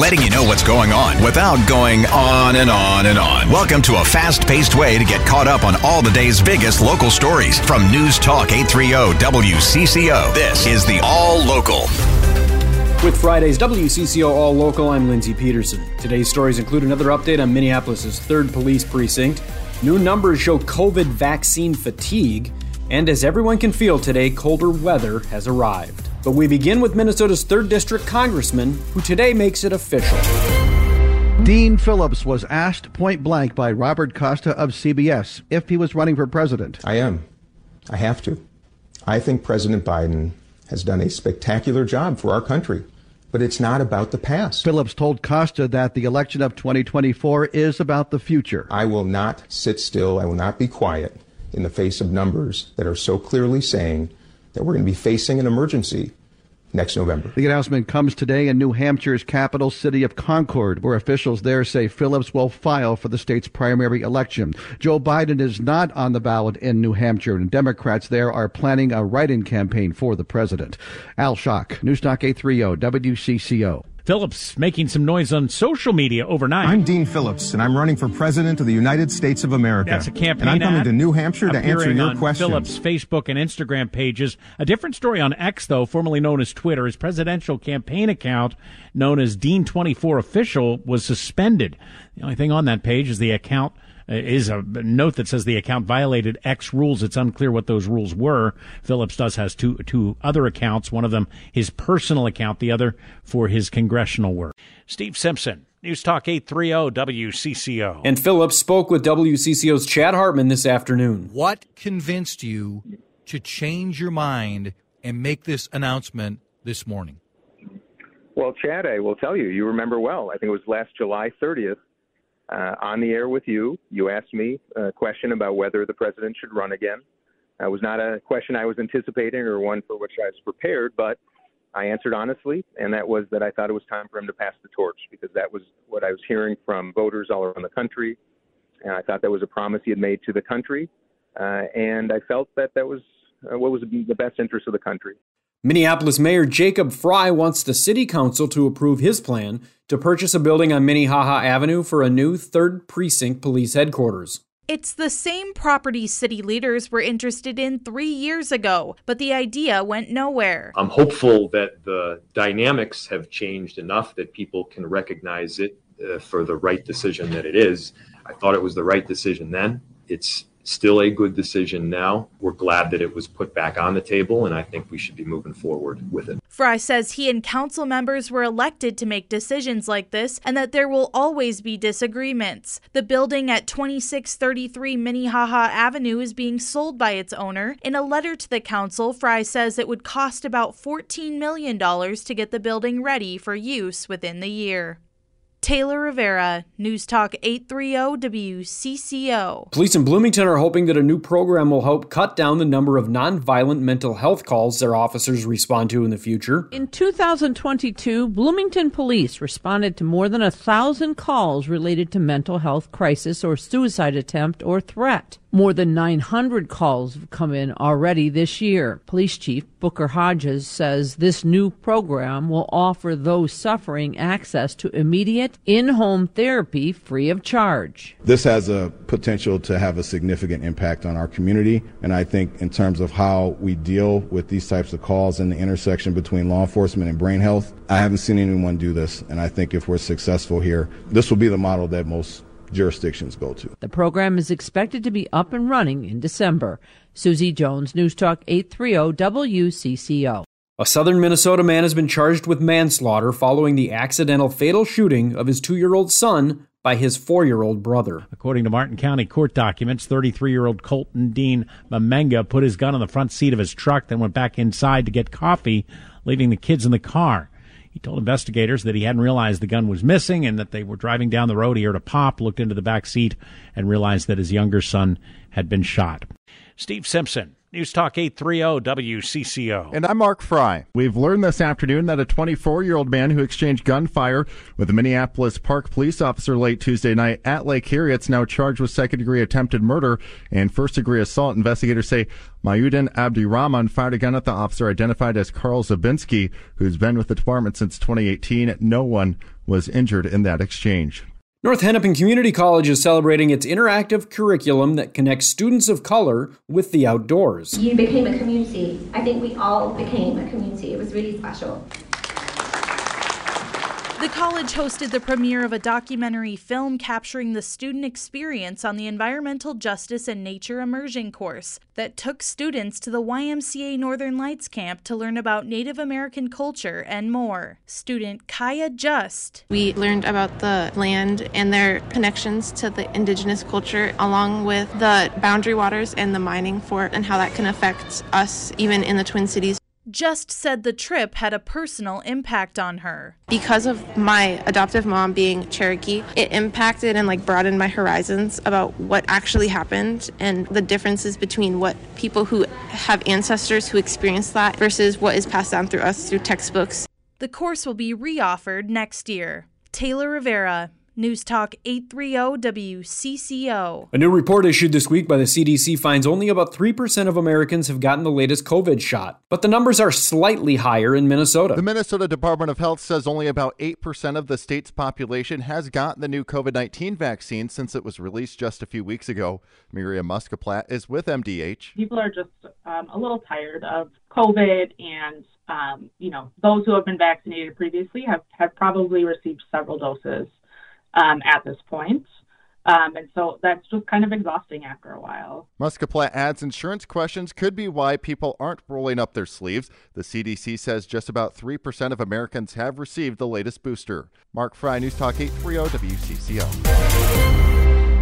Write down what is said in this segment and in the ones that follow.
letting you know what's going on without going on and on and on. Welcome to a fast-paced way to get caught up on all the day's biggest local stories from News Talk 830 WCCO. This is the All Local. With Friday's WCCO All Local, I'm Lindsey Peterson. Today's stories include another update on Minneapolis' 3rd Police Precinct, new numbers show COVID vaccine fatigue, and as everyone can feel today, colder weather has arrived. But we begin with Minnesota's 3rd District Congressman, who today makes it official. Dean Phillips was asked point blank by Robert Costa of CBS if he was running for president. I am. I have to. I think President Biden has done a spectacular job for our country, but it's not about the past. Phillips told Costa that the election of 2024 is about the future. I will not sit still. I will not be quiet in the face of numbers that are so clearly saying that we're going to be facing an emergency next November. The announcement comes today in New Hampshire's capital city of Concord, where officials there say Phillips will file for the state's primary election. Joe Biden is not on the ballot in New Hampshire, and Democrats there are planning a write-in campaign for the president. Al Schock, News Talk 830 WCCO. Phillips making some noise on social media overnight. I'm Dean Phillips, and I'm running for president of the United States of America. That's a campaign ad. And I'm coming to New Hampshire to answer your questions. Phillips' Facebook and Instagram pages. A different story on X, though, formerly known as Twitter. His presidential campaign account, known as Dean24Official, was suspended. The only thing on that page is the account is a note that says the account violated X rules. It's unclear what those rules were. Phillips has two other accounts, one of them his personal account, the other for his congressional work. Steve Simpson, News Talk 830 WCCO. And Phillips spoke with WCCO's Chad Hartman this afternoon. What convinced you to change your mind and make this announcement this morning? Well, Chad, I will tell you, you remember well. I think it was last July 30th. On the air with you, you asked me a question about whether the president should run again. It was not a question I was anticipating or one for which I was prepared, but I answered honestly, and that was that I thought it was time for him to pass the torch because that was what I was hearing from voters all around the country, and I thought that was a promise he had made to the country, and I felt that was what was the best interest of the country. Minneapolis Mayor Jacob Fry wants the city council to approve his plan to purchase a building on Minnehaha Avenue for a new 3rd Precinct police headquarters. It's the same property city leaders were interested in 3 years ago, but the idea went nowhere. I'm hopeful that the dynamics have changed enough that people can recognize it for the right decision that it is. I thought it was the right decision then. It's still a good decision now. We're glad that it was put back on the table, and I think we should be moving forward with it. Fry says he and council members were elected to make decisions like this and that there will always be disagreements. The building at 2633 Minnehaha Avenue is being sold by its owner. In a letter to the council, Fry says it would cost about $14 million to get the building ready for use within the year. Taylor Rivera, News Talk 830 WCCO. Police in Bloomington are hoping that a new program will help cut down the number of nonviolent mental health calls their officers respond to in the future. In 2022, Bloomington Police responded to more than 1,000 calls related to mental health crisis or suicide attempt or threat. More than 900 calls have come in already this year. Police Chief Booker Hodges says this new program will offer those suffering access to immediate in-home therapy free of charge. This has a potential to have a significant impact on our community, and I think in terms of how we deal with these types of calls and the intersection between law enforcement and brain health, I haven't seen anyone do this, and I think if we're successful here, this will be the model that most jurisdictions go to. The program is expected to be up and running in December. Susie Jones, News Talk 830 WCCO. A southern Minnesota man has been charged with manslaughter following the accidental fatal shooting of his 2-year-old son by his 4-year-old brother. According to Martin County court documents, 33-year-old Colton Dean Mamenga put his gun on the front seat of his truck, then went back inside to get coffee, leaving the kids in the car. He told investigators that he hadn't realized the gun was missing and that they were driving down the road. He heard a pop, looked into the back seat, and realized that his younger son had been shot. Steve Simpson, News Talk 830 WCCO. And I'm Mark Fry. We've learned this afternoon that a 24-year-old man who exchanged gunfire with a Minneapolis Park police officer late Tuesday night at Lake Harriet's now charged with second-degree attempted murder and first-degree assault. Investigators say Mayuden Abdirahman fired a gun at the officer identified as Carl Zabinski, who's been with the department since 2018. No one was injured in that exchange. North Hennepin Community College is celebrating its interactive curriculum that connects students of color with the outdoors. You became a community. I think we all became a community. It was really special. The college hosted the premiere of a documentary film capturing the student experience on the Environmental Justice and Nature Immersion course that took students to the YMCA Northern Lights Camp to learn about Native American culture and more. Student Kaya Just. We learned about the land and their connections to the indigenous culture, along with the boundary waters and the mining for it and how that can affect us even in the Twin Cities. Just said the trip had a personal impact on her. Because of my adoptive mom being Cherokee, it impacted and broadened my horizons about what actually happened and the differences between what people who have ancestors who experienced that versus what is passed down through us through textbooks. The course will be reoffered next year. Taylor Rivera, News Talk 830 WCCO. A new report issued this week by the CDC finds only about 3% of Americans have gotten the latest COVID shot, but the numbers are slightly higher in Minnesota. The Minnesota Department of Health says only about 8% of the state's population has gotten the new COVID-19 vaccine since it was released just a few weeks ago. Miriam Muscaplatt is with MDH. People are just a little tired of COVID, and those who have been vaccinated previously have probably received several doses at this point. And so that's just kind of exhausting after a while. Muscaplatt adds insurance questions could be why people aren't rolling up their sleeves. The CDC says just about 3% of Americans have received the latest booster. Mark Fry, News Talk 830 WCCO.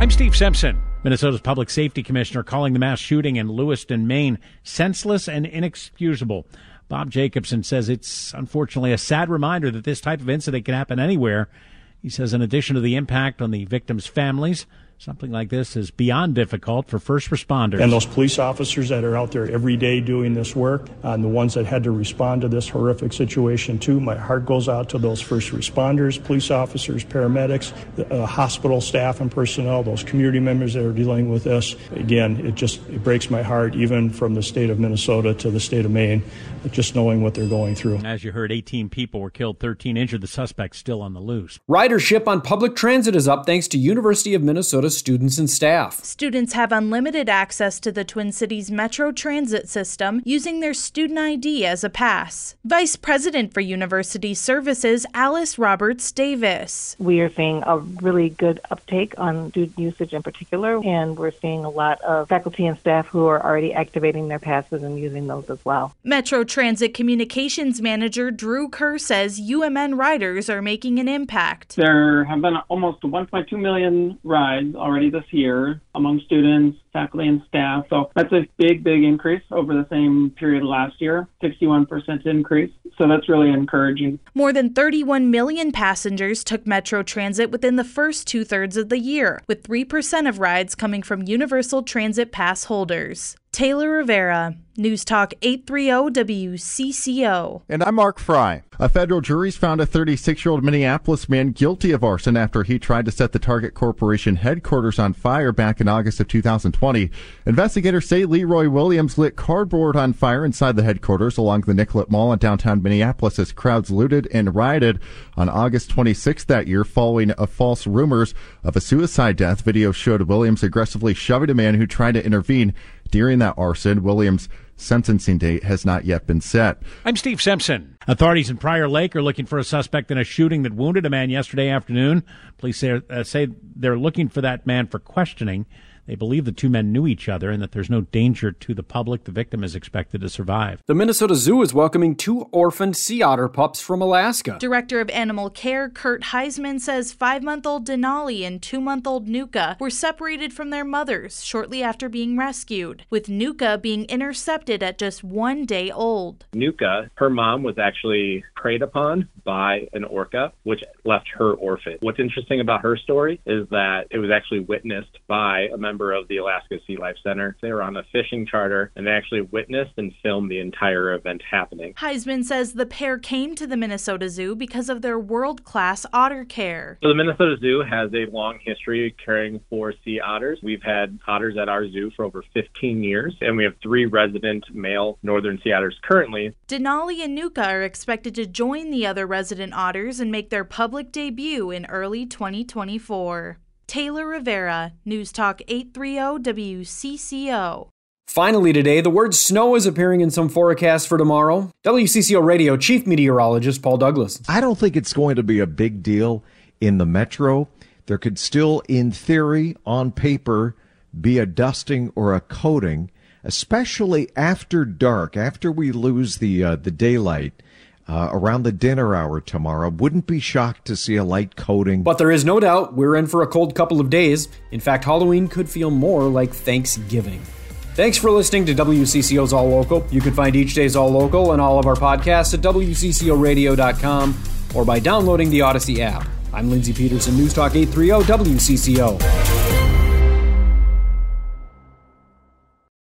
I'm Steve Simpson. Minnesota's public safety commissioner calling the mass shooting in Lewiston, Maine, senseless and inexcusable. Bob Jacobson says it's unfortunately a sad reminder that this type of incident can happen anywhere. He says in addition to the impact on the victims' families, something like this is beyond difficult for first responders. And those police officers that are out there every day doing this work, and the ones that had to respond to this horrific situation too, my heart goes out to those first responders, police officers, paramedics, hospital staff and personnel, those community members that are dealing with this. Again, it breaks my heart, even from the state of Minnesota to the state of Maine, just knowing what they're going through. As you heard, 18 people were killed, 13 injured, the suspect still on the loose. Ridership on public transit is up thanks to University of Minnesota students and staff. Students have unlimited access to the Twin Cities Metro Transit system using their student ID as a pass. Vice President for University Services, Alice Roberts Davis. We are seeing a really good uptake on student usage in particular, and we're seeing a lot of faculty and staff who are already activating their passes and using those as well. Metro Transit Communications Manager Drew Kerr says UMN riders are making an impact. There have been almost 1.2 million rides already this year among students, faculty, and staff. So that's a big, big increase over the same period last year, 61% increase. So that's really encouraging. More than 31 million passengers took Metro Transit within the first two-thirds of the year, with 3% of rides coming from Universal Transit Pass holders. Taylor Rivera, News Talk 830 WCCO. And I'm Mark Fry. A federal jury's found a 36-year-old Minneapolis man guilty of arson after he tried to set the Target Corporation headquarters on fire back in August of 2020. Investigators say Leroy Williams lit cardboard on fire inside the headquarters along the Nicollet Mall in downtown Minneapolis as crowds looted and rioted on August 26th that year following false rumors of a suicide death. Video showed Williams aggressively shoving a man who tried to intervene during that arson. Williams' sentencing date has not yet been set. I'm Steve Simpson. Authorities in Prior Lake are looking for a suspect in a shooting that wounded a man yesterday afternoon. Police say they're looking for that man for questioning. They believe the two men knew each other and that there's no danger to the public. The victim is expected to survive. The Minnesota Zoo is welcoming two orphaned sea otter pups from Alaska. Director of Animal Care Kurt Heisman says 5-month-old Denali and 2-month-old Nuka were separated from their mothers shortly after being rescued, with Nuka being intercepted at just 1 day old. Nuka, her mom was actually preyed upon by an orca, which left her orphan. What's interesting about her story is that it was actually witnessed by a member member of the Alaska Sea Life Center. They were on a fishing charter and actually witnessed and filmed the entire event happening. Heisman says the pair came to the Minnesota Zoo because of their world-class otter care. So the Minnesota Zoo has a long history caring for sea otters. We've had otters at our zoo for over 15 years, and we have 3 resident male northern sea otters currently. Denali and Nuka are expected to join the other resident otters and make their public debut in early 2024. Taylor Rivera, News Talk 830 WCCO. Finally today, the word snow is appearing in some forecasts for tomorrow. WCCO Radio Chief Meteorologist Paul Douglas. I don't think it's going to be a big deal in the metro. There could still, in theory, on paper, be a dusting or a coating, especially after dark, after we lose the daylight. Around the dinner hour tomorrow, wouldn't be shocked to see a light coating. But there is no doubt we're in for a cold couple of days. In fact, Halloween could feel more like Thanksgiving. Thanks for listening to WCCO's All Local. You can find each day's All Local and all of our podcasts at WCCOradio.com or by downloading the Odyssey app. I'm Lindsey Peterson, News Talk 830 WCCO.